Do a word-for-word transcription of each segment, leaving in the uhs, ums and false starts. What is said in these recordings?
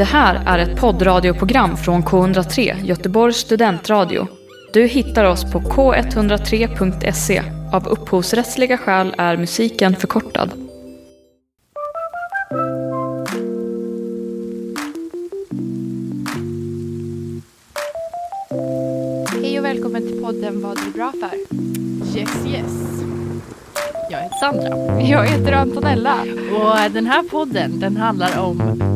Det här är ett poddradioprogram från K ett noll tre, Göteborgs studentradio. Du hittar oss på k ett noll tre punkt se. Av upphovsrättsliga skäl är musiken förkortad. Hej och välkommen till podden Vad du bra för. Yes, yes. Jag heter Sandra. Jag heter Antonella. Och den här podden, den handlar om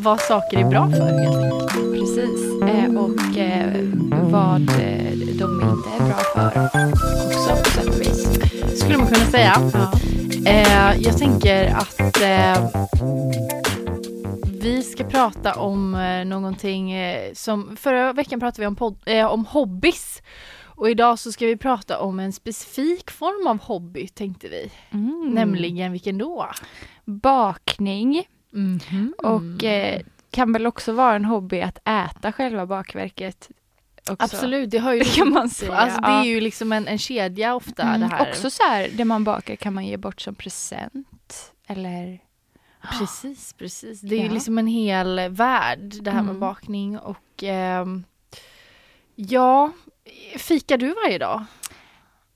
vad saker är bra för, helt enkelt. Precis. Eh, och eh, vad eh, de inte är bra för också, på sätt och vis. Skulle man kunna säga. Ja. Eh, jag tänker att eh, vi ska prata om eh, någonting eh, som... Förra veckan pratade vi om, pod- eh, om hobbies. Och idag så ska vi prata om en specifik form av hobby, tänkte vi. Mm. Nämligen vilken då? Bakning. Mm-hmm. Och eh, kan väl också vara en hobby att äta själva bakverket också. Absolut, det har ju det kan man säga. Alltså, det är ju liksom en, en kedja ofta, mm, det här. Också så här, det man bakar kan man ge bort som present. Eller... Precis, precis. Det är ju ja. liksom en hel värld, det här mm. med bakning. Och eh, ja, fikar du varje dag?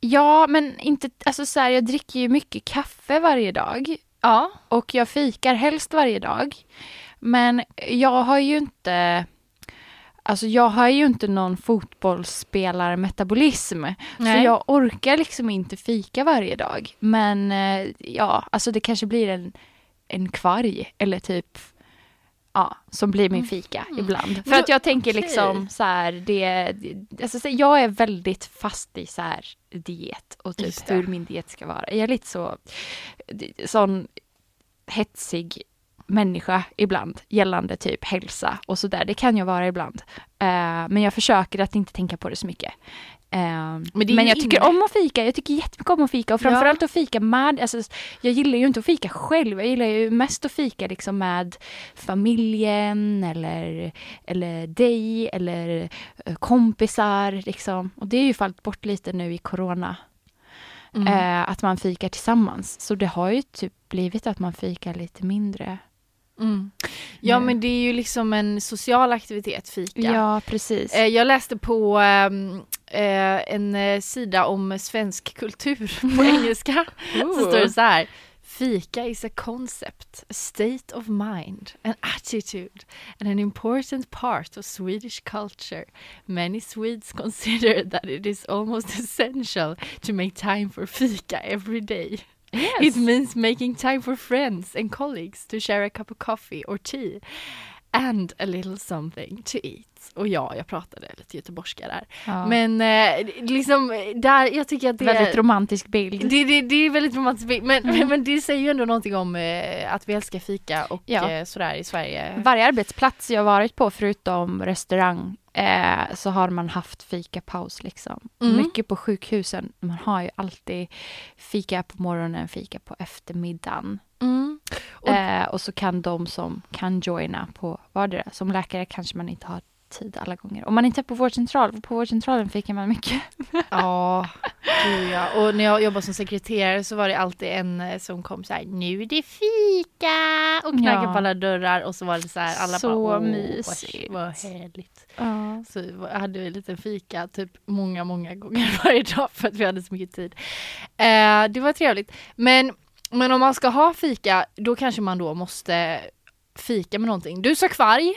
Ja, men inte... Alltså så här, jag dricker ju mycket kaffe varje dag. Ja, och jag fikar helst varje dag. Men jag har ju inte alltså jag har ju inte någon fotbollsspelarmetabolism. Nej. Så jag orkar liksom inte fika varje dag. Men ja, alltså det kanske blir en en kvarg eller typ ja, som blir min fika mm. ibland. För att jag tänker okay. liksom så här, det alltså jag är väldigt fast i så här diet och typ hur min diet ska vara. Jag är lite så sån hetsig människa ibland gällande typ hälsa och så där. Det kan jag vara ibland. Uh, men jag försöker att inte tänka på det så mycket. Uh, men, men jag tycker inne. om att fika. Jag tycker jättemycket om att fika. Och framförallt ja. att fika med... Alltså, jag gillar ju inte att fika själv. Jag gillar ju mest att fika liksom med familjen. Eller, eller dig. Eller kompisar. Liksom. Och det är ju fallit bort lite nu i corona. Mm. Eh, att man fikar tillsammans. Så det har ju typ blivit att man fikar lite mindre. Mm. Ja, nu. Men det är ju liksom en social aktivitet, fika. Ja, precis. Eh, jag läste på... Eh, Eh, en sida om svensk kultur på engelska. Oh. Så står det så här: fika is a concept, a state of mind, an attitude and an important part of Swedish culture. Many Swedes consider that it is almost essential to make time for fika every day. Yes. It means making time for friends and colleagues to share a cup of coffee or tea. And a little something to eat. Och ja, jag pratade lite göteborgska där. Ja. Men eh, liksom, där, jag tycker att det väldigt är... Väldigt romantisk bild. Det, det, det är väldigt romantisk bild. Men, mm. men det säger ju ändå någonting om eh, att vi älskar fika och ja. eh, sådär i Sverige. Varje arbetsplats jag varit på, förutom restaurang, eh, så har man haft fikapaus liksom. Mm. Mycket på sjukhusen. Man har ju alltid fika på morgonen, fika på eftermiddagen. Mm. Och, eh, och så kan de som kan joina på vardera. Som läkare kanske man inte har tid alla gånger. Om man inte är på vårdcentral, på vårdcentralen fikar man mycket. Ja, gud ja. Och när jag jobbade som sekreterare så var det alltid en som kom så här: nu är det fika! Och knackade ja. på alla dörrar. Och så var det så här, alla så bara, mysigt. Vad härligt. Ja. Så hade vi lite fika typ många, många gånger varje dag för att vi hade så mycket tid. Eh, det var trevligt. Men Men om man ska ha fika, då kanske man då måste fika med någonting. Du sa kvarg.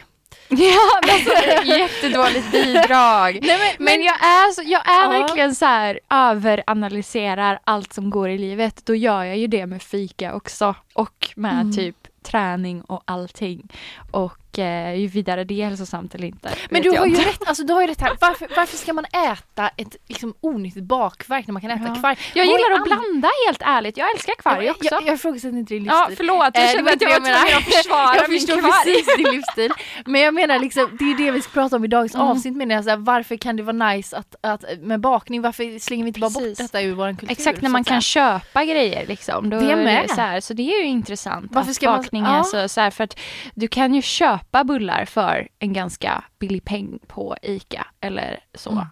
Ja, men alltså, det är jättedåligt bidrag. Nej, men, men, men jag är, så, jag är ja. verkligen så här, överanalyserar allt som går i livet. Då gör jag ju det med fika också. Och med mm. typ träning och allting. Och eh, ju vidare det är hälsosamt eller inte. Men du har, ju rätt, alltså, du har ju rätt här. Varför, varför ska man äta ett liksom, onyttigt bakverk när man kan äta ja. kvarg? Jag Var gillar att an... blanda, helt ärligt. Jag älskar kvarg också. Jag, jag, jag frågar sig inte din livsstil. Ja, förlåt. Jag eh, känner att jag, jag menar. Jag försvarar jag min kvarg. Jag förstår precis din livsstil. Men jag menar, liksom, det är det vi ska prata om i dagens mm. avsnitt. Men jag, så här, varför kan det vara nice att, att, med bakning? Varför slänger vi inte bara precis. bort detta ur vår kultur? Exakt, när man kan köpa grejer. Liksom. Då, det med. Så, här, så det är ju intressant. Varför ska man Ja. Så, så här, för att du kan ju köpa bullar för en ganska billig peng på Ica eller så. Mm.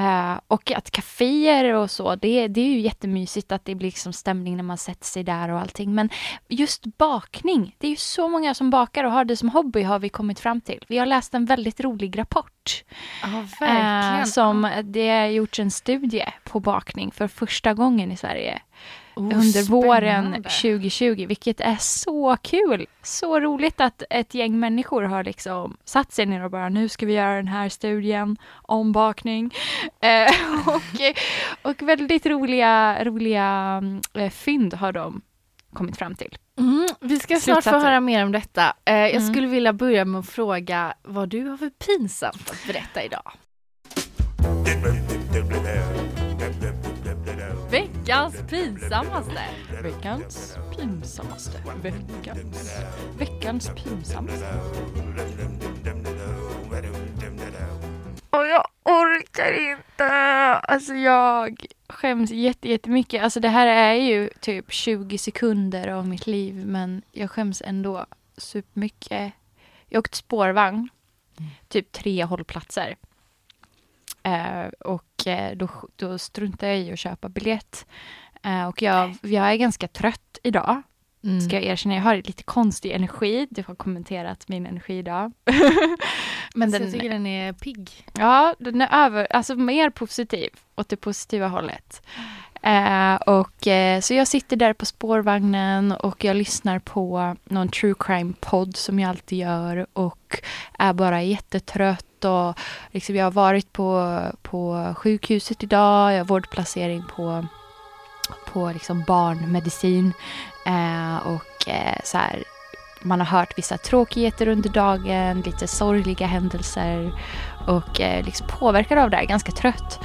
Uh, och att kaféer och så, det, det är ju jättemysigt att det blir liksom stämning när man sätter sig där och allting. Men just bakning, det är ju så många som bakar och har det som hobby, har vi kommit fram till. Vi har läst en väldigt rolig rapport. Ja, verkligen. Uh, som det har gjorts en studie på bakning för första gången i Sverige. Oh, under våren tjugo tjugo, vilket är så kul. Så roligt att ett gäng människor har liksom satt sig ner och bara, nu ska vi göra den här studien om bakning. Eh, och, och väldigt roliga, roliga eh, fynd har de kommit fram till. Mm, vi ska snart få höra mer om detta. Eh, jag mm. skulle vilja börja med att fråga vad du har för pinsamt att berätta idag. Veckans pinsammaste. Veckans pinsammaste. Veckans. Veckans pinsammaste. Och jag orkar inte. Alltså jag skäms jätte, jättemycket. Alltså det här är ju typ tjugo sekunder av mitt liv. Men jag skäms ändå supermycket. Jag åkte spårvagn. Typ tre hållplatser. Uh, och uh, då, då struntar jag i att köpa biljett. Uh, och jag, jag är ganska trött idag. Mm. Ska jag erkänna, jag har lite konstig energi. Du har kommenterat min energi idag. Men den, jag tycker den är pigg. Ja, den är över, alltså mer positiv. Åt det positiva hållet. Uh, och, uh, så jag sitter där på spårvagnen och jag lyssnar på någon true crime-podd som jag alltid gör. Och är bara jättetrött. Och liksom jag har varit på, på sjukhuset idag. Jag har vårdplacering på, på liksom barnmedicin. Eh, och eh, så här, man har hört vissa tråkigheter under dagen. Lite sorgliga händelser. Och eh, liksom påverkad av det här. Ganska trött.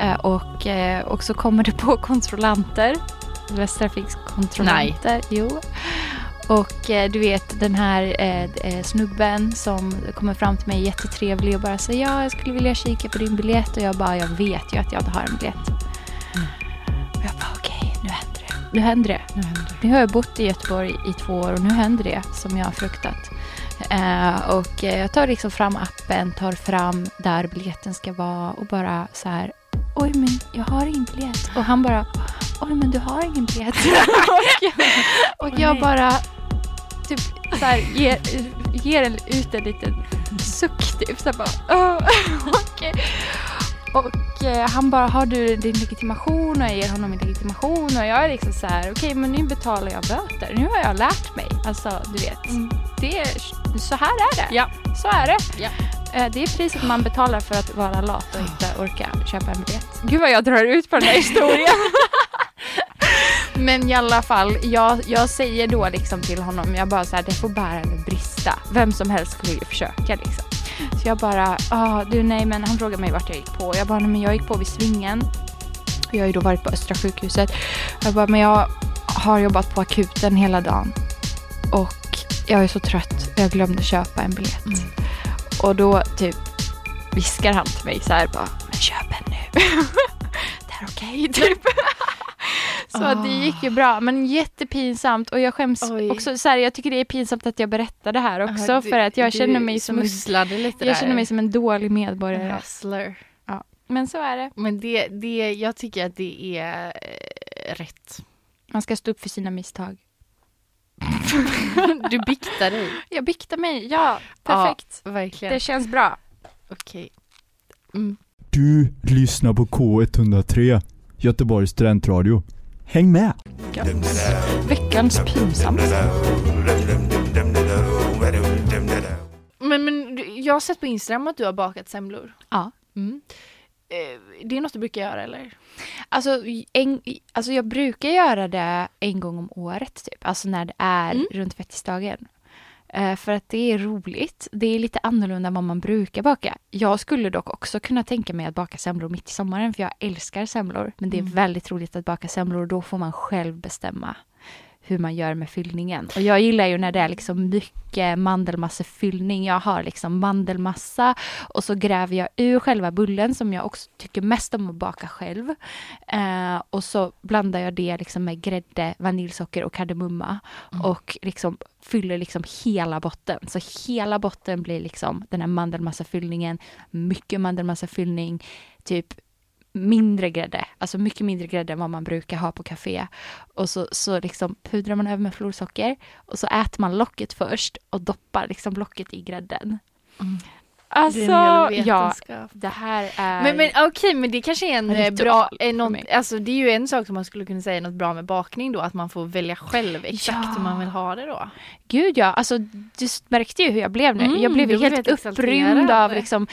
Eh, och, eh, och så kommer det på kontrollanter. Västra finns kontrollanter. Nej. Jo. Och eh, du vet den här eh, snubben som kommer fram till mig jättetrevlig och bara säger ja, jag skulle vilja kika på din biljett. Och jag bara, jag vet ju att jag inte har en biljett. Mm. Och jag bara, okej, okay, nu händer det. Nu händer det. Nu händer det. Nu har jag bott i Göteborg i två år och nu händer det som jag har fruktat. Eh, och eh, jag tar liksom fram appen, tar fram där biljetten ska vara och bara så här, oj men jag har ingen biljett. Och han bara, oj men du har ingen biljett. och, och jag bara typ så här ger, ger ut en liten suck typ så här, bara oh. okay. Och eh, han bara, har du din legitimation? Och jag ger honom min legitimation och jag är liksom så här, okej okay, men nu betalar jag böter. Nu har jag lärt mig. Alltså du vet, mm. det är, så här är det. Ja. Så är det. Ja. Det är priset man betalar för att vara lat och inte orka köpa en biljett. Gud vad jag drar ut på den här historien. Men i alla fall, jag, jag säger då liksom till honom, jag bara så här, det får bära eller brista. Vem som helst skulle ju försöka liksom. Så jag bara, ah, du nej men han frågade mig vart jag gick på. Jag bara, nej, men jag gick på vid Svingen. Jag har ju då varit på Östra sjukhuset. Jag bara, men jag har jobbat på akuten hela dagen. Och jag är så trött, jag glömde köpa en biljett. Mm. Och då typ viskar han till mig så här bara, men köp en nu. Det är okej okay, typ. Så oh. det gick ju bra, men jättepinsamt. Och jag skäms Oj. också så här, jag tycker det är pinsamt att jag berättar det här också. Aha, du, för att jag känner mig som en, lite jag känner mig som en dålig medborgare. Hustler. Ja. Men så är det. Men det, det, jag tycker att det är eh, rätt. Man ska stå upp för sina misstag. Du biktar dig. Jag biktar mig, ja. Perfekt. Ja, verkligen. Det känns bra. Okej. Mm. Du lyssnar på K ett noll tre, Göteborgs studentradio. Häng med! Veckans, Veckans pinsammaste. Men, men jag har sett på Instagram att du har bakat semlor. Ja. Mm. Det är något du brukar göra, eller? Alltså, en, alltså jag brukar göra det en gång om året, typ. Alltså när det är mm. runt fettisdagen. Uh, för att det är roligt. Det är lite annorlunda än vad man brukar baka. Jag skulle dock också kunna tänka mig att baka semlor mitt i sommaren, för jag älskar semlor. Men det är mm. väldigt roligt att baka semlor och då får man själv bestämma hur man gör med fyllningen. Och jag gillar ju när det är liksom mycket mandelmassefyllning. Jag har liksom mandelmassa och så gräver jag ur själva bullen som jag också tycker mest om att baka själv. Eh, och så blandar jag det liksom med grädde, vaniljsocker och kardemumma mm. och liksom fyller liksom hela botten. Så hela botten blir liksom den här mandelmassafyllningen, mycket mandelmassafyllning, typ mindre grädde, alltså mycket mindre grädde än vad man brukar ha på café. Och så, så liksom pudrar man över med florsocker och så äter man locket först och doppar liksom locket i grädden. Mm. Alltså, det ja, det här är... Men, men okej, okay, men det kanske är en ritual, bra... En, någon, alltså, det är ju en sak som man skulle kunna säga något bra med bakning då, att man får välja själv exakt ja. hur man vill ha det då. Gud ja, alltså du märkte ju hur jag blev nu. Mm, jag blev ju helt upprymd av liksom,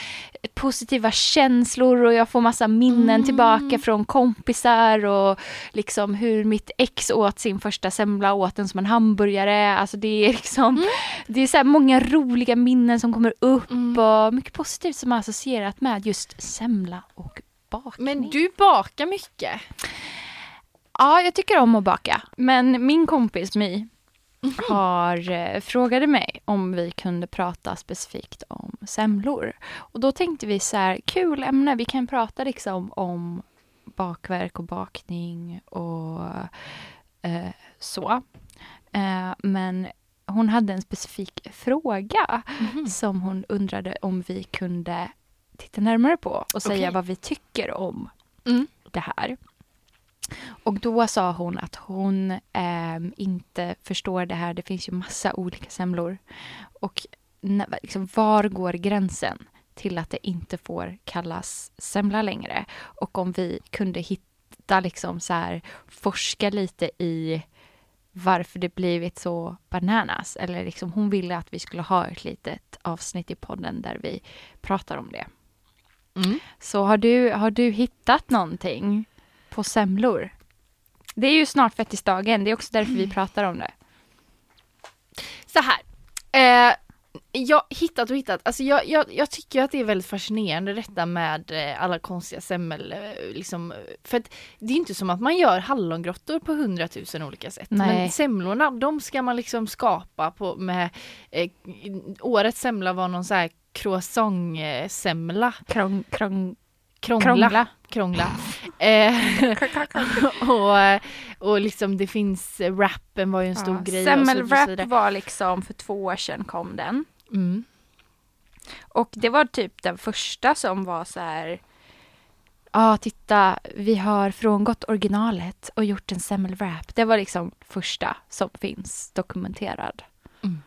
positiva känslor och jag får massa minnen mm. tillbaka från kompisar och liksom hur mitt ex åt sin första semla åt en som en hamburgare. Alltså det är liksom... Mm. Det är så här många roliga minnen som kommer upp mm. och mycket positivt som är associerat med just semla och bakning. Men du bakar mycket. Ja, jag tycker om att baka. Men min kompis My mm-hmm. har eh, frågade mig om vi kunde prata specifikt om semlor. Och då tänkte vi så här, kul ämne. Vi kan prata liksom om bakverk och bakning och eh, så. Eh, men hon hade en specifik fråga mm. som hon undrade om vi kunde titta närmare på och säga okay. vad vi tycker om mm. det här. Och då sa hon att hon eh, inte förstår det här. Det finns ju massa olika semlor. Och liksom, var går gränsen till att det inte får kallas semla längre? Och om vi kunde hitta, liksom, så här, forska lite i varför det blivit så bananas. Eller liksom, hon ville att vi skulle ha ett litet avsnitt i podden där vi pratar om det. Mm. Så har du, har du hittat någonting på semlor? Det är ju snart fettisdagen. Det är också därför vi pratar om det. Så här. Eh, jag hittat och hittat. Alltså jag, jag, jag tycker att det är väldigt fascinerande detta med alla konstiga semmel. Liksom, för att det är inte som att man gör hallongrottor på hundratusen olika sätt. Nej. Men semlorna, de ska man liksom skapa på med... Eh, årets semla var någon så här croissant-semla. Krong, krong. Krångla. Krångla. Eh, och, och liksom det finns, rappen var ju en stor ja, grej. Semmelwrap var liksom, för två år sedan kom den. Mm. Och det var typ den första som var så här, ja ah, titta, vi har frångått originalet och gjort en semmelwrap. Det var liksom första som finns dokumenterad. Mm.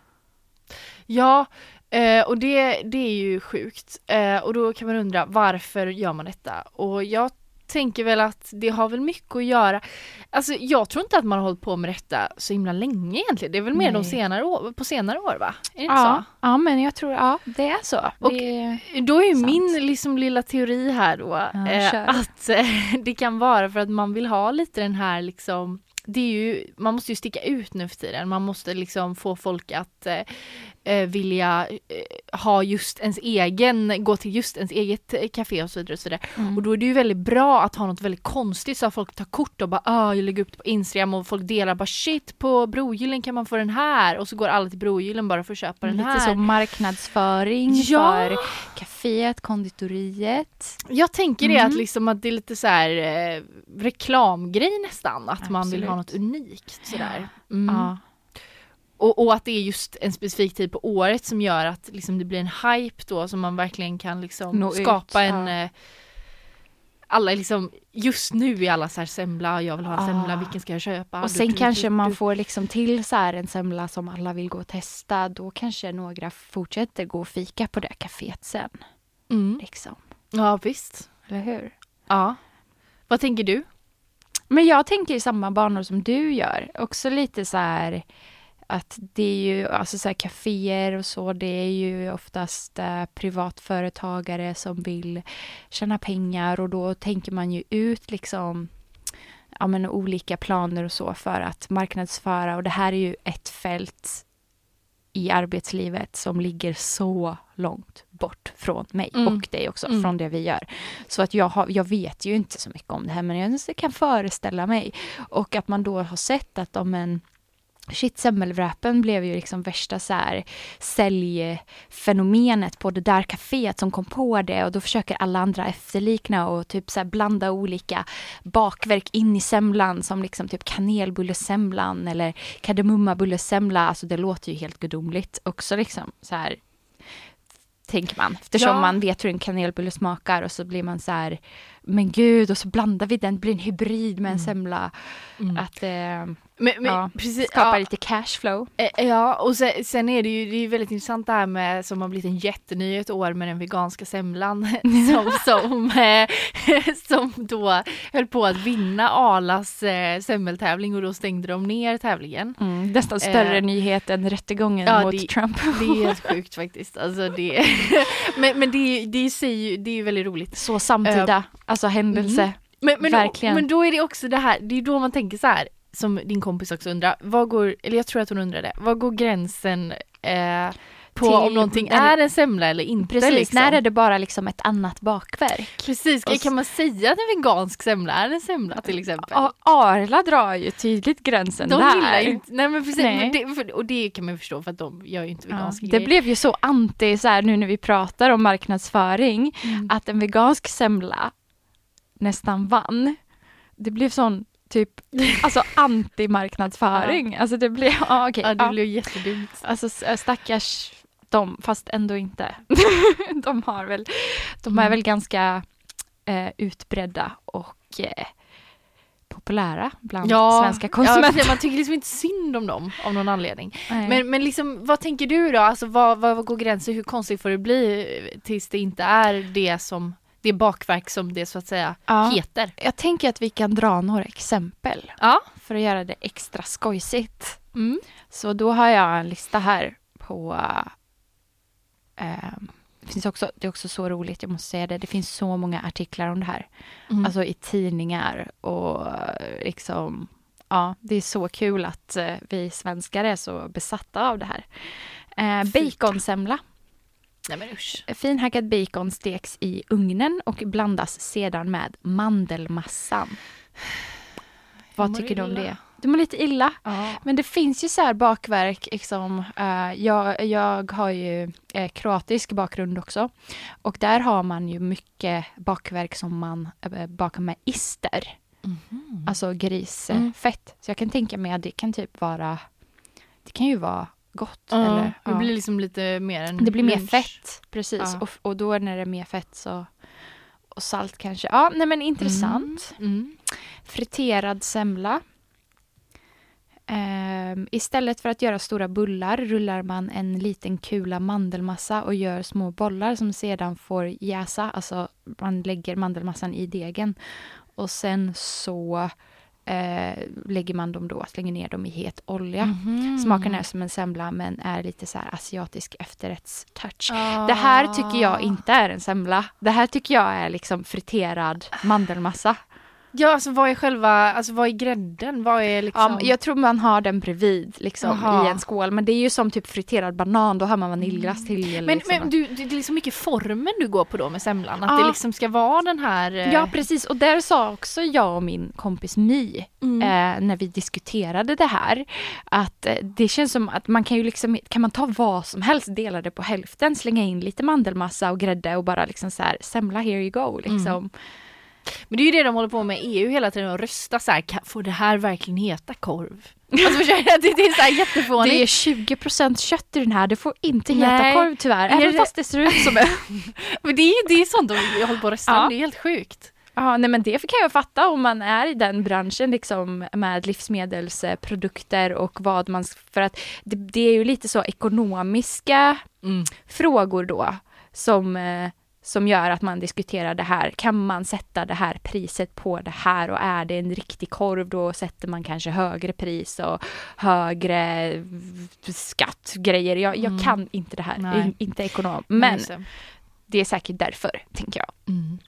Ja, Eh, och det, det är ju sjukt. Eh, och då kan man undra, varför gör man detta? Och jag tänker väl att det har väl mycket att göra. Alltså jag tror inte att man har hållit på med detta så himla länge egentligen. Det är väl mer de senare år, på senare år va? Är det ja, inte så? Ja, men jag tror ja, det är så. Och det är då är sant. Min liksom, lilla teori här då. Ja, eh, att eh, det kan vara för att man vill ha lite den här liksom... Det är ju, man måste ju sticka ut nu för tiden. Man måste liksom få folk att eh, vilja eh, ha just ens egen, gå till just ens eget café och så vidare. Och, så vidare. Mm. Och då är det ju väldigt bra att ha något väldigt konstigt så att folk tar kort och bara, ah, jag lägger upp det på Instagram och folk delar bara, shit, på Brogyllen kan man få den här. Och så går alla till Brogyllen bara för att köpa den lite här. Lite så marknadsföring ja. för caféet, konditoriet. Jag tänker mm. det att, liksom, att det är lite så här eh, reklamgrej nästan. Att Absolut. man vill ha något unikt sådär. Mm. Ja. Och, och att det är just en specifik tid på året som gör att liksom, det blir en hype då som man verkligen kan liksom, nå skapa ut, en... Ja. Alla liksom, just nu är alla så här semla, jag vill ha en semla, ah. vilken ska jag köpa? Och du, sen du, kanske du, du. man får liksom till så här en semla som alla vill gå och testa. Då kanske några fortsätter gå och fika på det här kaféet sen. Mm. Liksom. Ja, visst. Eller hur? Ja. Vad tänker du? Men jag tänker i samma banor som du gör. Också lite så här att det är ju, alltså så här kaféer och så, det är ju oftast eh, privatföretagare som vill tjäna pengar och då tänker man ju ut liksom ja, men, olika planer och så för att marknadsföra, och det här är ju ett fält i arbetslivet som ligger så långt bort från mig mm. och dig också, mm. från det vi gör. Så att jag, har, jag vet ju inte så mycket om det här, men jag kan föreställa mig. Och att man då har sett att om en shit, semmelwrapen blev ju liksom värsta så här säljfenomenet på det där kaféet som kom på det, och då försöker alla andra efterlikna och typ så här blanda olika bakverk in i semlan som liksom typ kanelbullesemlan eller kardemumma-bullesemla. Alltså det låter ju helt gudomligt också liksom så här, tänker man. Eftersom ja. man vet hur en kanelbulle smakar och så blir man så här men gud, och så blandar vi den, blir en hybrid med en semla. Mm. Att eh, men, men, ja, precis, skapa ja. lite cashflow. Ja, och sen, sen är det ju det är väldigt intressant det här med, som har blivit en jätteny ett år med den veganska semlan som, som, som då höll på att vinna Arlas eh, semmeltävling, och då stängde de ner tävlingen. Mm. Nästan större eh, nyhet än rättegången ja, mot det, Trump. Det är helt sjukt faktiskt. Alltså det, men men det, det, säger, det är ju väldigt roligt. Så samtida. Uh, Alltså händelse. Mm. Men, men, Verkligen. Då, men då är det också det här, det är då man tänker så här, som din kompis också undrar, vad går, eller jag tror att hon undrade, vad går gränsen eh, på till, om någonting eller, är en semla eller inte? Precis, liksom. När är det bara liksom ett annat bakverk? Precis, och, kan man säga att en vegansk semla är en semla till exempel? Och Arla drar ju tydligt gränsen de där. Gillar inte, nej men precis, nej. Men det, för, och det kan man förstå för att de gör ju inte veganska ja, grejer. Det blev ju så anti så här, nu när vi pratar om marknadsföring, mm. att en vegansk semla nästan vann. Det blev sån typ alltså antimarknadsföring. Ja. Alltså det blev ah, okay, ja, det ah. blev jättedumt. Alltså stackars de, fast ändå inte. de har väl de mm. är väl ganska eh, utbredda och eh, populära bland ja. svenska konsumenter. Ja, man tycker liksom inte synd om dem av någon anledning. Nej. Men men liksom, vad tänker du då? Alltså vad vad, vad går gränsen? Hur konstigt får det bli tills det inte är det som det bakverk som det så att säga ja. heter. Jag tänker att vi kan dra några exempel ja. för att göra det extra skojsigt. Mm. Så då har jag en lista här på... Eh, det, finns också, det är också så roligt, jag måste säga det. Det finns så många artiklar om det här. Mm. Alltså i tidningar och liksom... Ja, det är så kul att vi svenskar är så besatta av det här. Eh, baconsemla. Nej, men usch. Finhackad bacon steks i ugnen och blandas sedan med mandelmassan. Vad tycker du om det? Du mår lite illa. Ja. Men det finns ju så här bakverk. Liksom, uh, jag, jag har ju uh, kroatisk bakgrund också. Och där har man ju mycket bakverk som man uh, bakar med ister. Mm. Alltså grisfett. Mm. Så jag kan tänka mig att det kan typ vara... Det kan ju vara... gott. Uh, eller, det uh. blir liksom lite mer en det blir lunch. Mer fett, precis. Uh. Och, och då när det är mer fett så och salt kanske. Ja, nej men intressant. Mm. Mm. Friterad semla. Um, istället för att göra stora bullar rullar man en liten kula mandelmassa och gör små bollar som sedan får jäsa. Alltså man lägger mandelmassan i degen. Och sen så... Eh, lägger man dem då, slänger ner dem i het olja. Mm-hmm. Smaken är som en semla men är lite så här asiatisk efterrättstouch. Oh. Det här tycker jag inte är en semla. Det här tycker jag är liksom friterad mandelmassa. Ja, alltså vad är själva, alltså vad är grädden? Vad är liksom... ja, jag tror man har den bredvid liksom, i en skål. Men det är ju som typ friterad banan, då har man vaniljglass till. Mm. Eller men liksom. Men du, det är liksom mycket formen du går på då med semlan. Att ja. det liksom ska vara den här... Eh... Ja, precis. Och där sa också jag och min kompis My mm. eh, när vi diskuterade det här. Att eh, det känns som att man kan ju liksom, kan man ta vad som helst, dela det på hälften, slänga in lite mandelmassa och grädde och bara liksom så här, semla, here you go liksom. Mm. Men det är ju det de håller på med E U hela tiden och rösta så här, får det här verkligen heta korv? Alltså, det är så här jättefånigt. Det är tjugo procent kött i den här, det får inte heta Nej. korv tyvärr. Även det... fast det ser ut som en... Men det är ju det är sånt de håller på att rösta, ja. Det är helt sjukt. Ja, nej, men det kan jag fatta om man är i den branschen liksom, med livsmedelsprodukter och vad man... För att det, det är ju lite så ekonomiska mm. frågor då som... som gör att man diskuterar det här. Kan man sätta det här priset på det här? Och är det en riktig korv, då sätter man kanske högre pris och högre skattgrejer. Jag, jag mm. kan inte det här. Nej. Inte ekonom. Men Nej, det är säkert därför, tänker jag. Mm.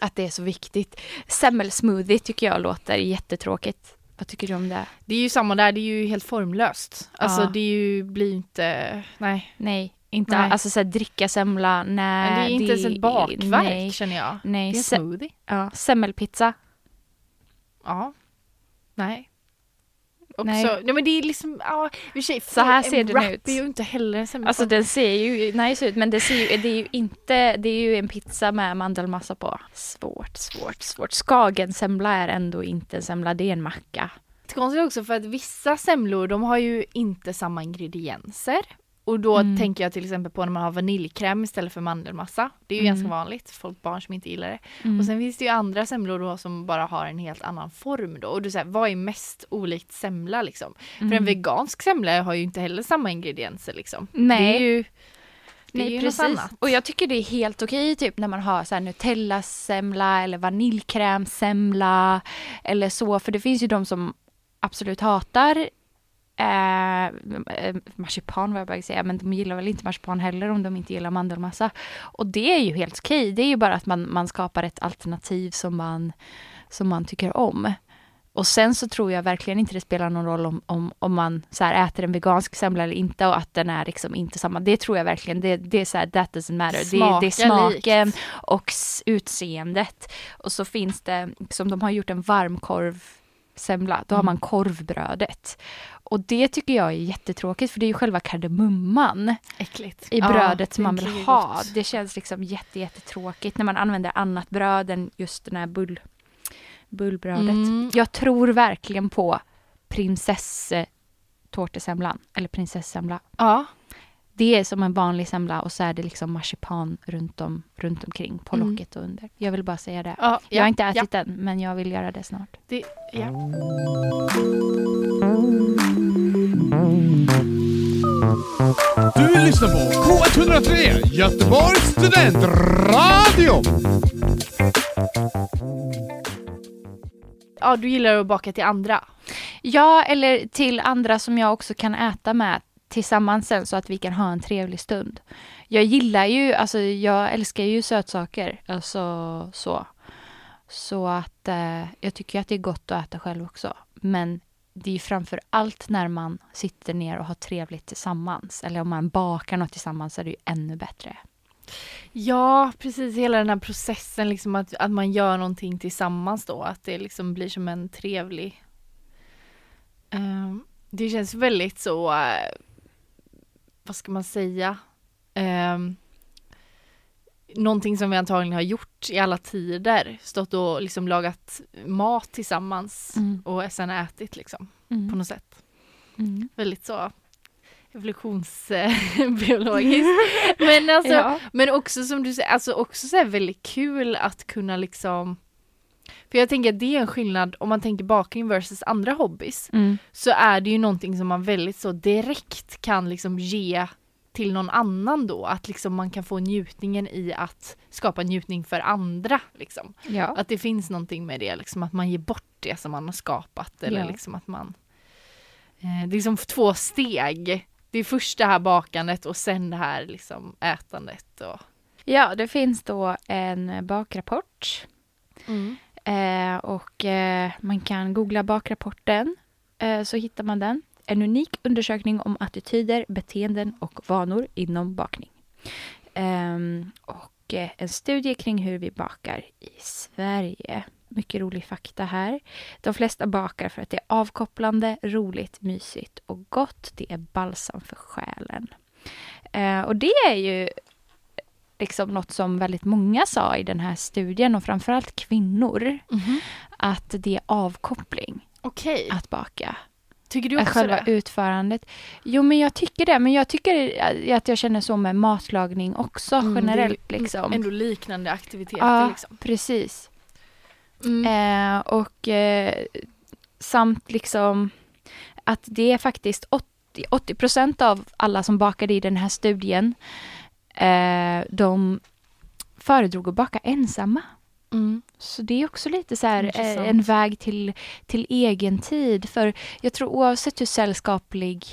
Att det är så viktigt. Semmelsmoothie tycker jag låter jättetråkigt. Vad tycker du om det? Det är ju samma där. Det är ju helt formlöst. Alltså ja. det är ju, blir ju inte... Nej. Nej. Inte nej. Alltså så här, dricka semla, nej. Men det är inte det, ens ett bakverk, nej, känner jag. Nej. Det är en smoothie. Ja. Semmelpizza. Ja. Nej. Också, nej. nej, men det är liksom... Ja, sig, så här ser den ut. Är ju inte heller en semmelpizza. Alltså den ser ju nice ut, men det, ser ju, det är ju inte... Det är ju en pizza med mandelmassa på. Svårt, svårt, svårt. Skagensemla är ändå inte en semla, det är en macka. Det är konstigt också för att vissa semlor, de har ju inte samma ingredienser. Och då mm. tänker jag till exempel på när man har vaniljkräm istället för mandelmassa. Det är ju mm. ganska vanligt, folk barn som inte gillar det. Mm. Och sen finns det ju andra semlor då som bara har en helt annan form då. Och du säger, vad är mest olikt semla liksom? Mm. För en vegansk semla har ju inte heller samma ingredienser liksom. Nej. Det är ju... Nej, det är precis. Och jag tycker det är helt okej typ när man har så här Nutella-semla eller vaniljkrämsemla eller så, för det finns ju de som absolut hatar eh, marsipan, vad jag bara säga, men de gillar väl inte marsipan heller om de inte gillar mandelmassa. Och det är ju helt okej. Det är ju bara att man man skapar ett alternativ som man som man tycker om. Och sen så tror jag verkligen inte det spelar någon roll om, om, om man så här äter en vegansk semla eller inte, och att den är liksom inte samma. Det tror jag verkligen. Det, det är så här, that doesn't matter. Smaken, det, det är smaken likt. Och utseendet. Och så finns det, som de har gjort en varmkorvsemla, då mm. har man korvbrödet. Och det tycker jag är jättetråkigt, för det är ju själva kardemumman äckligt. I brödet ja, som man vill ha. Gott. Det känns liksom jätte, jättetråkigt när man använder annat bröd än just den här bull. bullbrödet. Mm. Jag tror verkligen på prinsesstårtesemlan eller prinsessemla. Ja. Det är som en vanlig semla och så är det liksom marsipan runt om runt omkring på mm. locket och under. Jag vill bara säga det. Ja, jag har inte ätit ja. den, men jag vill göra det snart. Det, ja. Du lyssnar på K ett noll tre Göteborgs studentradio. Ja, du gillar att baka till andra. Ja, eller till andra som jag också kan äta med tillsammans sen, så att vi kan ha en trevlig stund. Jag gillar ju, alltså jag älskar ju sötsaker. Alltså så. Så att eh, jag tycker att det är gott att äta själv också. Men det är ju framför allt när man sitter ner och har trevligt tillsammans. Eller om man bakar något tillsammans så är det ju ännu bättre. Ja, precis. Hela den här processen liksom, att, att man gör någonting tillsammans då. Att det liksom blir som en trevlig... Uh, det känns väldigt så... Uh, vad ska man säga? Uh, någonting som vi antagligen har gjort i alla tider. Stått och liksom lagat mat tillsammans mm. och sen ätit liksom, mm. på något sätt. Mm. Väldigt så... evolutionsbiologiskt. men, alltså, ja. men också som du säger, alltså också så här väldigt kul att kunna liksom, för jag tänker att det är en skillnad om man tänker bakning versus andra hobbies, mm. så är det ju någonting som man väldigt så direkt kan liksom ge till någon annan då, att liksom man kan få njutningen i att skapa njutning för andra liksom. Ja. Att det finns någonting med det liksom, att man ger bort det som man har skapat, eller ja. Liksom att man, det är liksom två steg. Det är först det här bakandet och sen det här liksom ätandet. Och... Ja, det finns då en bakrapport. Mm. Eh, och eh, man kan googla bakrapporten, eh, så hittar man den. En unik undersökning om attityder, beteenden och vanor inom bakning. Eh, och eh, en studie kring hur vi bakar i Sverige. Mycket rolig fakta här. De flesta bakar för att det är avkopplande, roligt, mysigt och gott. Det är balsam för själen. Eh, och det är ju liksom något som väldigt många sa i den här studien, och framförallt kvinnor, mm-hmm. att det är avkoppling okay. att baka. Tycker du också själva det? Utförandet. Jo, men jag tycker det. Men jag tycker att jag känner så med matlagning också, mm, generellt. Det är liksom. Ändå liknande aktiviteter. Ja, liksom. Precis. Mm. Eh, och eh, samt liksom att det är faktiskt åttio procent av alla som bakade i den här studien, eh, de föredrog att baka ensamma. Mm. Så det är också lite så här eh, en väg till, till egen tid. För jag tror oavsett hur sällskaplig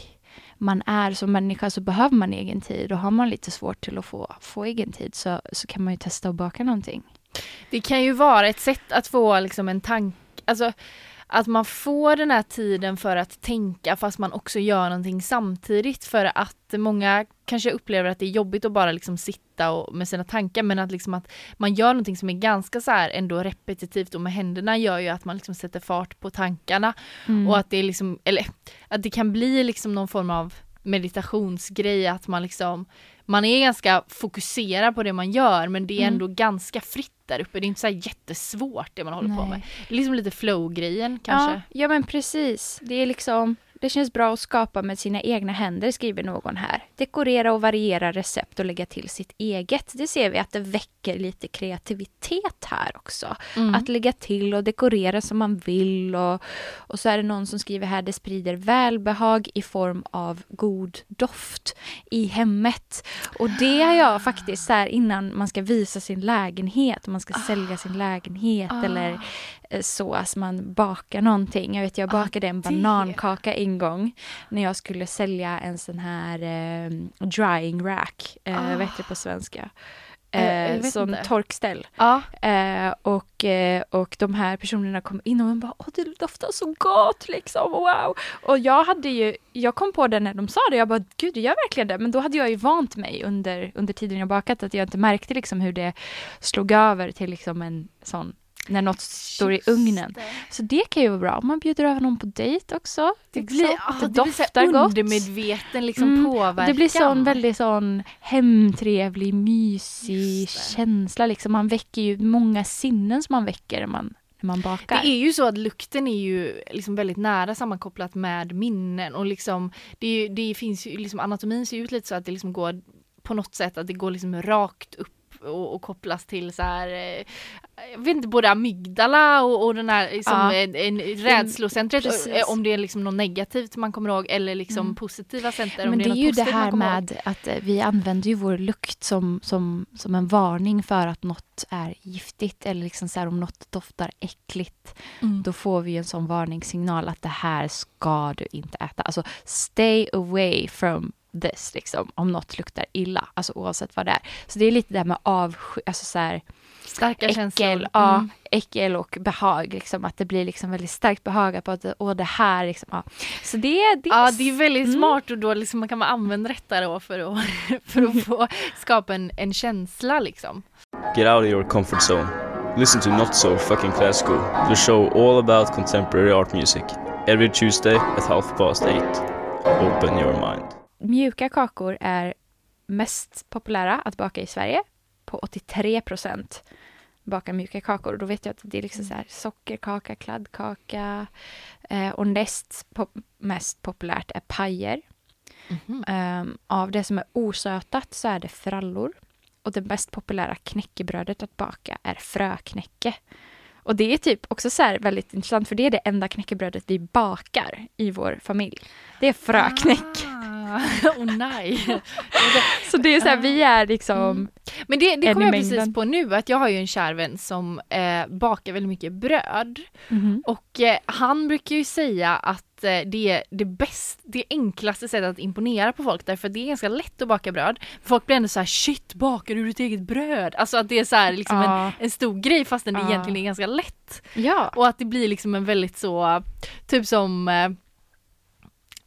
man är som människa så behöver man egen tid. Och har man lite svårt till att få, få egen tid så, så kan man ju testa att baka någonting. Det kan ju vara ett sätt att få liksom en tanke, alltså att man får den här tiden för att tänka fast man också gör någonting samtidigt, för att många kanske upplever att det är jobbigt att bara liksom sitta och, med sina tankar, men att, liksom att man gör någonting som är ganska så här ändå repetitivt och med händerna gör ju att man liksom sätter fart på tankarna, mm. och att det, är liksom, eller, att det kan bli liksom någon form av meditationsgrej, att man liksom man är ganska fokuserad på det man gör, men det är ändå mm. ganska fritt där uppe. Det är inte så här jättesvårt det man håller Nej. På med. Det är liksom lite flow-grejen kanske. Ja, ja men precis. Det är liksom Det känns bra att skapa med sina egna händer, skriver någon här. Dekorera och variera recept och lägga till sitt eget. Det ser vi att det väcker lite kreativitet här också. Mm. Att lägga till och dekorera som man vill. Och, och så är det någon som skriver här, det sprider välbehag i form av god doft i hemmet. Och det har jag faktiskt så här, innan man ska visa sin lägenhet, man ska ah. sälja sin lägenhet ah. eller så att man bakar någonting. Jag vet, jag bakade ah, en banankaka en gång när jag skulle sälja en sån här eh, drying rack, eh, ah. vet du på svenska. Eh, som inte. Torkställ. Ah. Eh, och, eh, och de här personerna kom in och man bara, åh det doftar så gott liksom, wow. Och jag hade ju, jag kom på det när de sa det, jag bara, gud jag gör verkligen det. Men då hade jag ju vant mig under, under tiden jag bakat att jag inte märkte liksom hur det slog över till liksom en sån, när något står i ugnen. Så det kan ju vara bra. Man bjuder över någon på dejt också. Det blir, ah, det doftar blir så undermedveten liksom mm, påverkan. Det blir sån väldigt sån hemtrevlig, mysig känsla. Liksom. Man väcker ju många sinnen som man väcker när man, när man bakar. Det är ju så att lukten är ju liksom väldigt nära sammankopplat med minnen. Och liksom, det, det finns ju, liksom, anatomin ser ut lite så att det liksom går på något sätt att det går liksom rakt upp. Och, och kopplas till så här, jag vet inte, både amygdala och, och den här liksom, ja. en, en rädslocentret, precis. Om det är liksom något negativt man kommer ihåg eller liksom mm. positiva center. Men om det, det är, är ju det här med ihåg. Att vi använder ju vår lukt som, som, som en varning för att något är giftigt eller liksom så här, om något doftar äckligt mm. då får vi ju en sån varningssignal att det här ska du inte äta. Alltså stay away from this, liksom, om något luktar illa, alltså oavsett vad det är. Så det är lite det här med avsky, alltså så här starka äckel, känslor. Ja, mm. äckel och behag liksom, att det blir liksom väldigt starkt behag på att åh det här liksom, ja. Så det, det ja, det är väldigt mm. smart och då liksom man kan använda rätta då för att för att få skapa en en känsla liksom. Get out of your comfort zone. Listen to Not So Fucking Classical, the show all about contemporary art music. Every Tuesday at half past eight. Open your mind. Mjuka kakor är mest populära att baka i Sverige. På åttiotre procent bakar mjuka kakor. Då vet jag att det är liksom så här sockerkaka, kladdkaka. Eh, och näst pop- mest populärt är pajer. Mm-hmm. Um, av det som är osötat så är det frallor. Och det mest populära knäckebrödet att baka är fröknäcke. Och det är typ också så här väldigt intressant för det är det enda knäckebrödet vi bakar i vår familj. Det är fröknäcke. Ah. Åh oh, nej. Så det är så här, vi är liksom mm. Men det, det kommer jag precis på nu att jag har ju en kär vän som eh, bakar väldigt mycket bröd mm. och eh, han brukar ju säga att det är det bäst, det enklaste sättet att imponera på folk därför det är ganska lätt att baka bröd. Folk blir ändå så här shit, bakar du ditt eget bröd? Alltså att det är så här liksom ah. en, en stor grej fastän det ah. egentligen är ganska lätt. Ja. Och att det blir liksom en väldigt så typ som eh,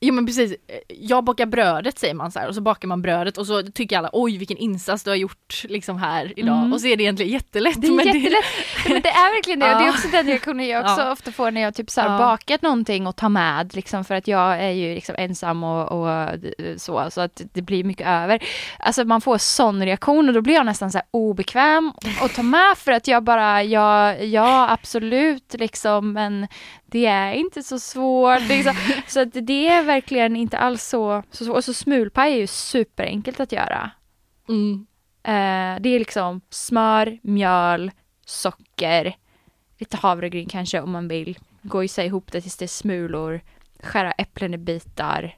jo men precis, jag bakar brödet säger man så här och så bakar man brödet och så tycker alla oj vilken insats du har gjort liksom här idag mm. och så är det egentligen jättelätt. Det är men jättelätt, det... men det är verkligen det ja. Det är också den reaktionen jag också ja. Ofta får när jag typ så här ja. Bakat någonting och tar med liksom för att jag är ju liksom ensam och, och så, så att det blir mycket över. Alltså man får sån reaktion och då blir jag nästan så här obekväm och tar med för att jag bara, ja, ja absolut liksom men det är inte så svårt. Liksom. Så att det är verkligen inte alls så, så svårt. Och så smulpaj är ju superenkelt att göra. Mm. Eh, det är liksom smör, mjöl, socker, lite havregryn kanske om man vill. Gå isär ihop det tills det är smulor. Skära äpplen i bitar.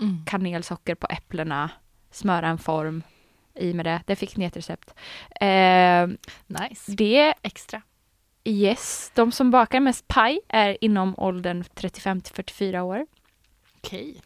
Mm. Kanelsocker på äpplena. Smöra en form i med det. Det fick ni ett recept. Eh, nice. Det extra. Yes, de som bakar mest paj är inom åldern trettiofem till fyrtiofyra år. Okej.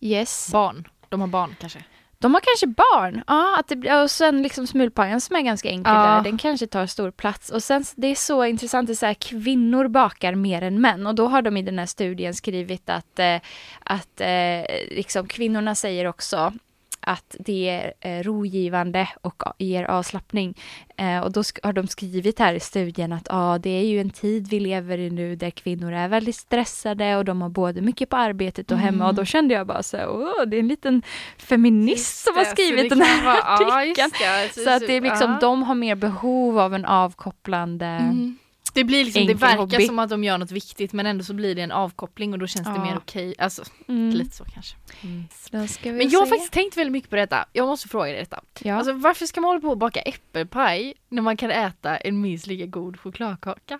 Yes. Barn, de har barn kanske. De har kanske barn. Ja, att det blir och sen liksom smulpajen som är ganska enkel ja. Där, den kanske tar stor plats och sen det är så intressant att så här, kvinnor bakar mer än män och då har de i den här studien skrivit att eh, att eh, liksom kvinnorna säger också att det är eh, rogivande och ger avslappning. Eh, och då sk- har de skrivit här i studien att ah, det är ju en tid vi lever i nu där kvinnor är väldigt stressade och de har både mycket på arbetet och hemma. Mm. Och då kände jag bara så här, åh, det är en liten feminist just som har skrivit den här vara, artikeln. Ja, det, så, så att det är liksom, ja. De har mer behov av en avkopplande... Mm. Det blir liksom, det verkar hobby. Som att de gör något viktigt, men ändå så blir det en avkoppling och då känns ja. Det mer okej. Alltså, mm. lite så kanske. Mm. Så ska vi men jag har se. faktiskt tänkt väldigt mycket på detta. Jag måste fråga dig detta. Ja. Alltså, varför ska man hålla på och baka äppelpaj när man kan äta en minst lika god chokladkaka?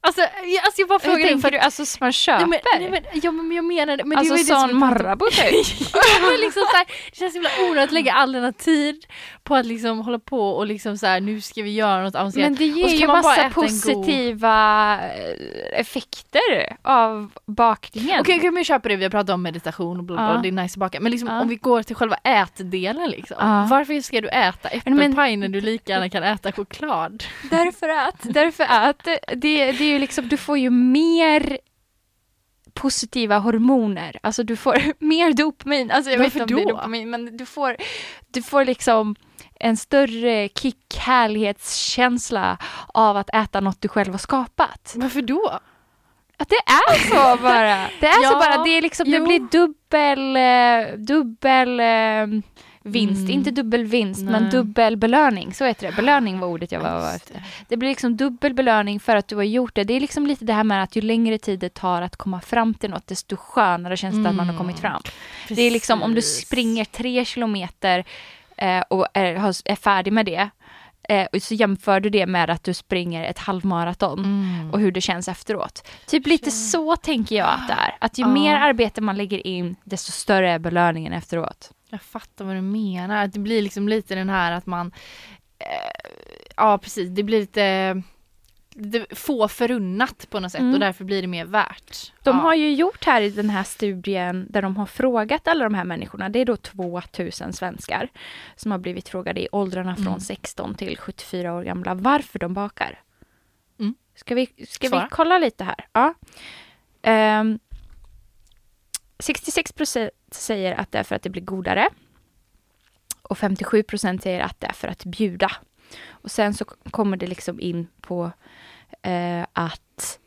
Alltså, jag, alltså jag bara frågar dig. Tänker du, alltså som man köper? Ja, men, nej, men, ja, men jag menar det. Men alltså det sån marabou typ. Liksom så här, det känns himla onödigt att lägga all denna tid på att liksom hålla på och liksom så här, nu ska vi göra något avancerat. Men det ger ju massa positiva god... effekter av bakningen. Okej, okay, okay, men köper det, vi har pratat om meditation och bla, bla, ah. det är nice att baka. Men liksom, ah. om vi går till själva ätdelen liksom. Ah. Varför ska du äta äppelpaj när du lika gärna kan äta choklad? Därför att, därför att det, det är ju liksom, du får ju mer positiva hormoner. Alltså du får mer dopamin. Alltså jag Varför vet inte om då? det är dopamin, men du får du får liksom en större kick, härlighetskänsla av att äta något du själv har skapat. Varför då? Att det är så bara. Det är ja, så bara. Det är liksom jo. det blir dubbel dubbel vinst, mm. inte dubbel vinst, Nej. men dubbel belöning. Så heter det. Belöning var ordet jag var, var efter. Det blir liksom dubbel belöning för att du har gjort det. Det är liksom lite det här med att ju längre tid det tar att komma fram till något, desto skönare känns det mm. att man har kommit fram. Precis. Det är liksom om du springer tre kilometer eh, och är, är färdig med det, och så jämför du det med att du springer ett halvmaraton mm. och hur det känns efteråt. Typ lite så tänker jag att det är. Att ju ah. mer arbete man lägger in, desto större är belöningen efteråt. Jag fattar vad du menar. Att det blir liksom lite den här att man... Eh, ja, precis. Det blir lite... Det få förunnat på något sätt mm. och därför blir det mer värt. De ja. har ju gjort här i den här studien där de har frågat alla de här människorna. Det är då tvåtusen svenskar som har blivit frågade i åldrarna mm. från sexton till sjuttiofyra år gamla varför de bakar. Mm. Ska vi, ska vi kolla lite här? Ja. Um, sextiosex procent säger att det är för att det blir godare och femtiosju procent säger att det är för att bjuda. Och sen så kommer det liksom in på eh, att,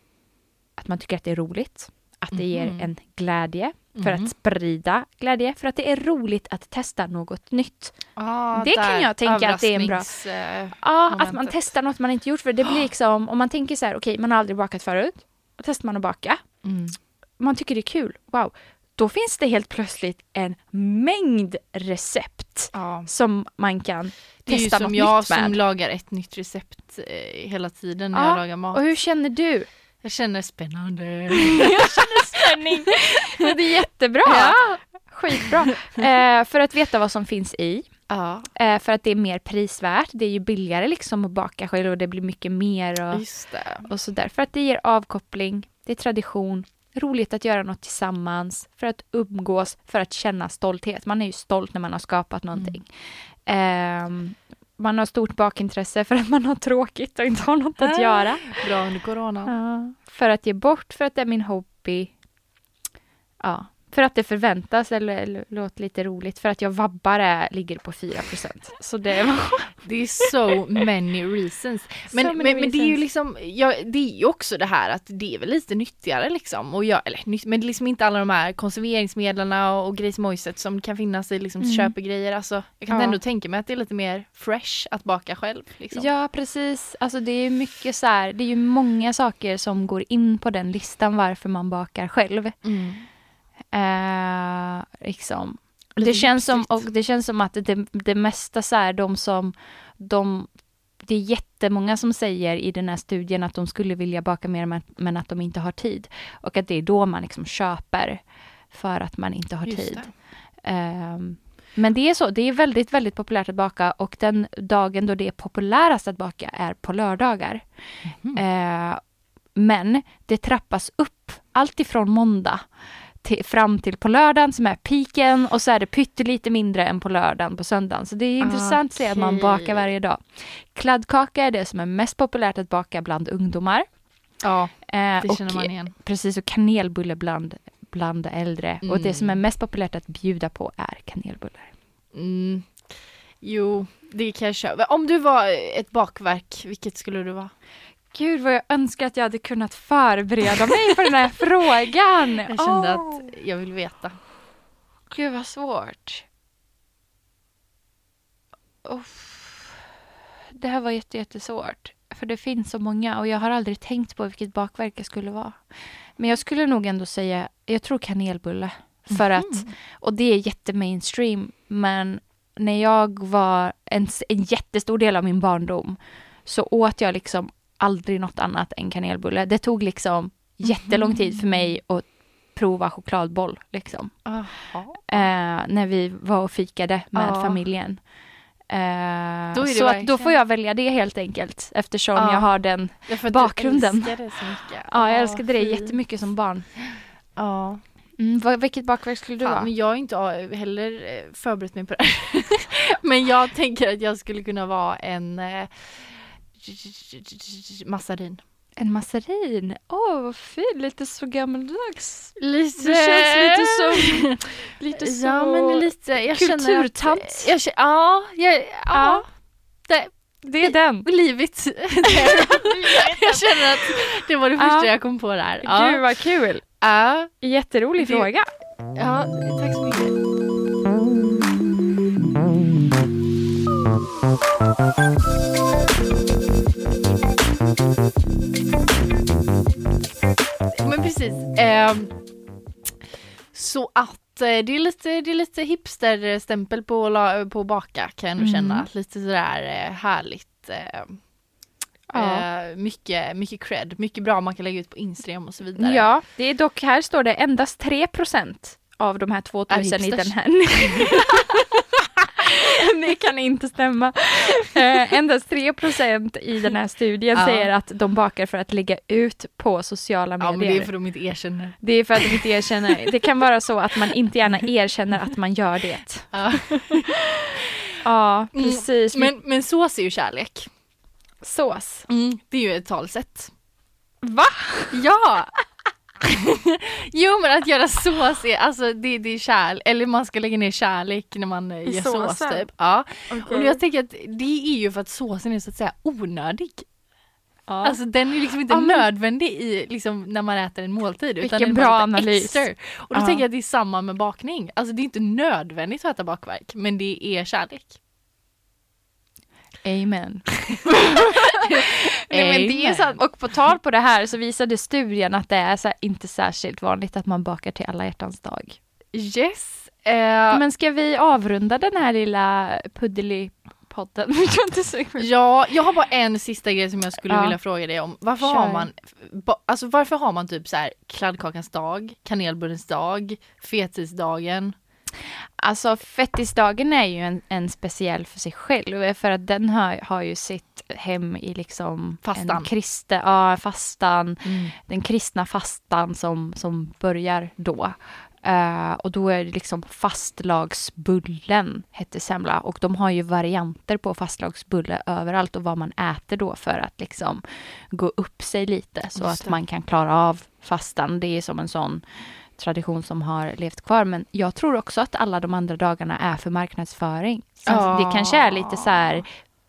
att man tycker att det är roligt. Att det mm. ger en glädje för mm. att sprida glädje. För att det är roligt att testa något nytt. Ah, det kan jag tänka att det är en bra... Ja, ah, att man testar något man inte gjort. För det blir liksom, om man tänker så här, okej, okay, man har aldrig bakat förut. Och testar man att baka. Mm. Man tycker det är kul. Wow. Då finns det helt plötsligt en mängd recept ja. som man kan det testa något nytt med. Det är ju som jag som lagar ett nytt recept eh, hela tiden när ja. jag lagar mat. Och hur känner du? Jag känner spännande. Jag känner spänning. Men det är jättebra. Ja. Skitbra. Eh, för att veta vad som finns i. Ja. Eh, för att det är mer prisvärt. Det är ju billigare liksom att baka själv och det blir mycket mer. Och, Just det. och så där. För att det ger avkoppling. Det är tradition. Roligt att göra något tillsammans, för att umgås, för att känna stolthet. Man är ju stolt när man har skapat någonting. Mm. Um, man har stort bakintresse för att man har tråkigt och inte har något att göra. Bra under corona. Uh, för att ge bort, för att det är min hobby. Ja, uh, för att det förväntas, eller, eller låter lite roligt. För att jag vabbar är, ligger på fyra procent. Så det var... Det är so many reasons. Men, so many men, reasons. men det är ju liksom, ja, det är ju också det här att det är väl lite nyttigare liksom. Och jag, eller, nytt, men liksom inte alla de här konserveringsmedlarna och, och grejsmojset som kan finnas i liksom mm. köpegrejer. Alltså, jag kan ja. ändå tänka mig att det är lite mer fresh att baka själv. Liksom. Ja, precis. Alltså det är ju mycket så här, det är ju många saker som går in på den listan varför man bakar själv. Mm. Eh, liksom. det, känns som, och det känns som att det, det mesta så här, de som de, det är jättemånga som säger i den här studien att de skulle vilja baka mer men, men att de inte har tid och att det är då man liksom köper för att man inte har Just tid det. Eh, men det är så, det är väldigt väldigt populärt att baka och den dagen då det är populärast att baka är på lördagar mm. eh, men det trappas upp allt ifrån måndag Till, fram till på lördagen som är piken och så är det pyttelite mindre än på lördagen på söndagen. Så det är intressant okay. att se att man bakar varje dag. Kladdkaka är det som är mest populärt att baka bland ungdomar. Ja, det eh, känner och, man igen. Precis, och kanelbulle bland, bland äldre. Mm. Och det som är mest populärt att bjuda på är kanelbullar. Mm. Jo, det kan jag köpa. Om du var ett bakverk, vilket skulle du vara? Gud vad jag önskar att jag hade kunnat förbereda mig för den här frågan. Jag kände oh. att jag vill veta. Gud vad svårt. Oh. Det här var jätte, jättesvårt. För det finns så många och jag har aldrig tänkt på vilket bakverk det skulle vara. Men jag skulle nog ändå säga, jag tror kanelbulle. För mm. att, och det är jättemainstream, men när jag var en, en jättestor del av min barndom så åt jag liksom aldrig något annat än kanelbulle. Det tog liksom jättelång tid för mig att prova chokladboll liksom. Eh, när vi var och fikade med oh. familjen. Eh, då så att då får jag välja det helt enkelt eftersom ah, jag har den jag bakgrunden. Jag älskade det så mycket. Ja, jag älskade ah, det jättemycket som barn. Ja. Ah. Mm, vilket bakverk skulle du ha? Men jag har inte heller förberett mig på det. Men jag tänker att jag skulle kunna vara en eh, massarin. En massarin? Åh, oh, vad fint. Lite så gammaldags. Lite... Det känns lite så... lite så... Ja, men lite... Jag kulturtant. Att, jag känner, ja, jag, ja. ja. Det, det är li, den. Livet. Jag känner att det var det första jag kom på där. Ja. Gud, vad kul. Ja. Jätterolig det, fråga. Ja, tack så mycket. Men precis. Eh, så att eh, det är lite, det är lite hipsterstämpel på på baka kan jag mm. känna. Lite sådär eh, härligt. Eh, ja. eh, mycket, mycket cred. Mycket bra man kan lägga ut på Instagram och så vidare. Ja, det är dock, här står det endast tre procent av de här tvåtusen i den här. Det kan inte stämma. Eh, endast tre procent i den här studien ja. säger att de bakar för att lägga ut på sociala medier. Ja, men det är för att de inte erkänner. Det är för att de inte erkänner. Det kan vara så att man inte gärna erkänner att man gör det. Ja, ja precis. Mm, men, men sås är ju kärlek. Sås? Mm, det är ju ett talsätt. Va? Ja! Jo, men att göra sås är, alltså det, det är kärlek, eller man ska lägga ner kärlek när man i gör såsen. Sås typ. Ja. Okay. Och jag tänker att det är ju för att såsen är så att säga onödig. Ja. Alltså den är liksom inte ja, men... nödvändig i liksom när man äter en måltid. Vilken utan bra analys. Extra. Och då ja. tänker jag att det är samma med bakning. Alltså det är inte nödvändigt att äta bakverk, men det är kärlek. Amen. Nej, men det är så, och på tal på det här så visade studien att det är så här, inte särskilt vanligt att man bakar till alla hjärtans dag. Yes. Uh, men ska vi avrunda den här lilla puddelipodden? Ja, jag har bara en sista grej som jag skulle ja. vilja fråga dig om. Varför Kör. har man alltså varför har man typ så här kladdkakans dag, kanelbullens dag, fetisdagen? Alltså fettisdagen är ju en, en speciell för sig själv för att den har, har ju sitt hem i liksom fastan. En kristen, ja, fastan, mm. den kristna fastan som, som börjar då. Uh, och då är det liksom fastlagsbullen hette semla och de har ju varianter på fastlagsbulle överallt och vad man äter då för att liksom gå upp sig lite så att man kan klara av fastan. Det är som en sån tradition som har levt kvar, men jag tror också att alla de andra dagarna är för marknadsföring. Så oh. det kanske är lite så här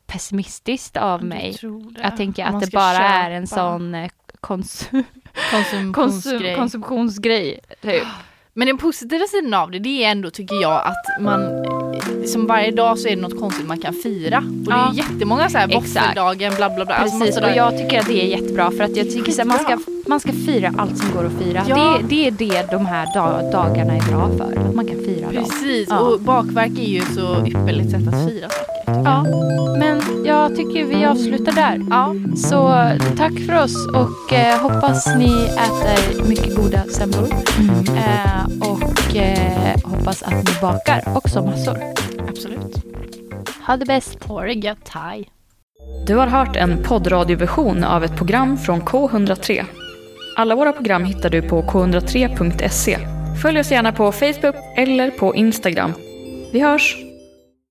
pessimistiskt av mig. Jag tänker att det bara köpa. är en sån konsum- konsum- konsum- konsumtionsgrej. Typ. Men den positiva sidan av det, det är ändå tycker jag att man som varje dag så är det något konstigt man kan fira. Och ja. det är jättemånga så här våffeldagen, bla bla bla. Precis, och jag tycker att det är jättebra för att jag tycker att man ska, man ska fira allt som går att fira. Ja. Det, det är det de här dag, dagarna är bra för, att man kan fira dem. Precis, ja. och bakverk är ju så ypperligt sätt att fira saker. Ja, men jag tycker vi avslutar där. Ja. Så tack för oss och eh, hoppas ni äter mycket goda semlor. Mm. Eh, Och eh, hoppas att ni bakar också massor. Absolut. Ha det bäst. Ha det gött, hej. Du har hört en poddradioversion av ett program från K ett noll tre. Alla våra program hittar du på k ett noll tre punkt se. Följ oss gärna på Facebook eller på Instagram. Vi hörs!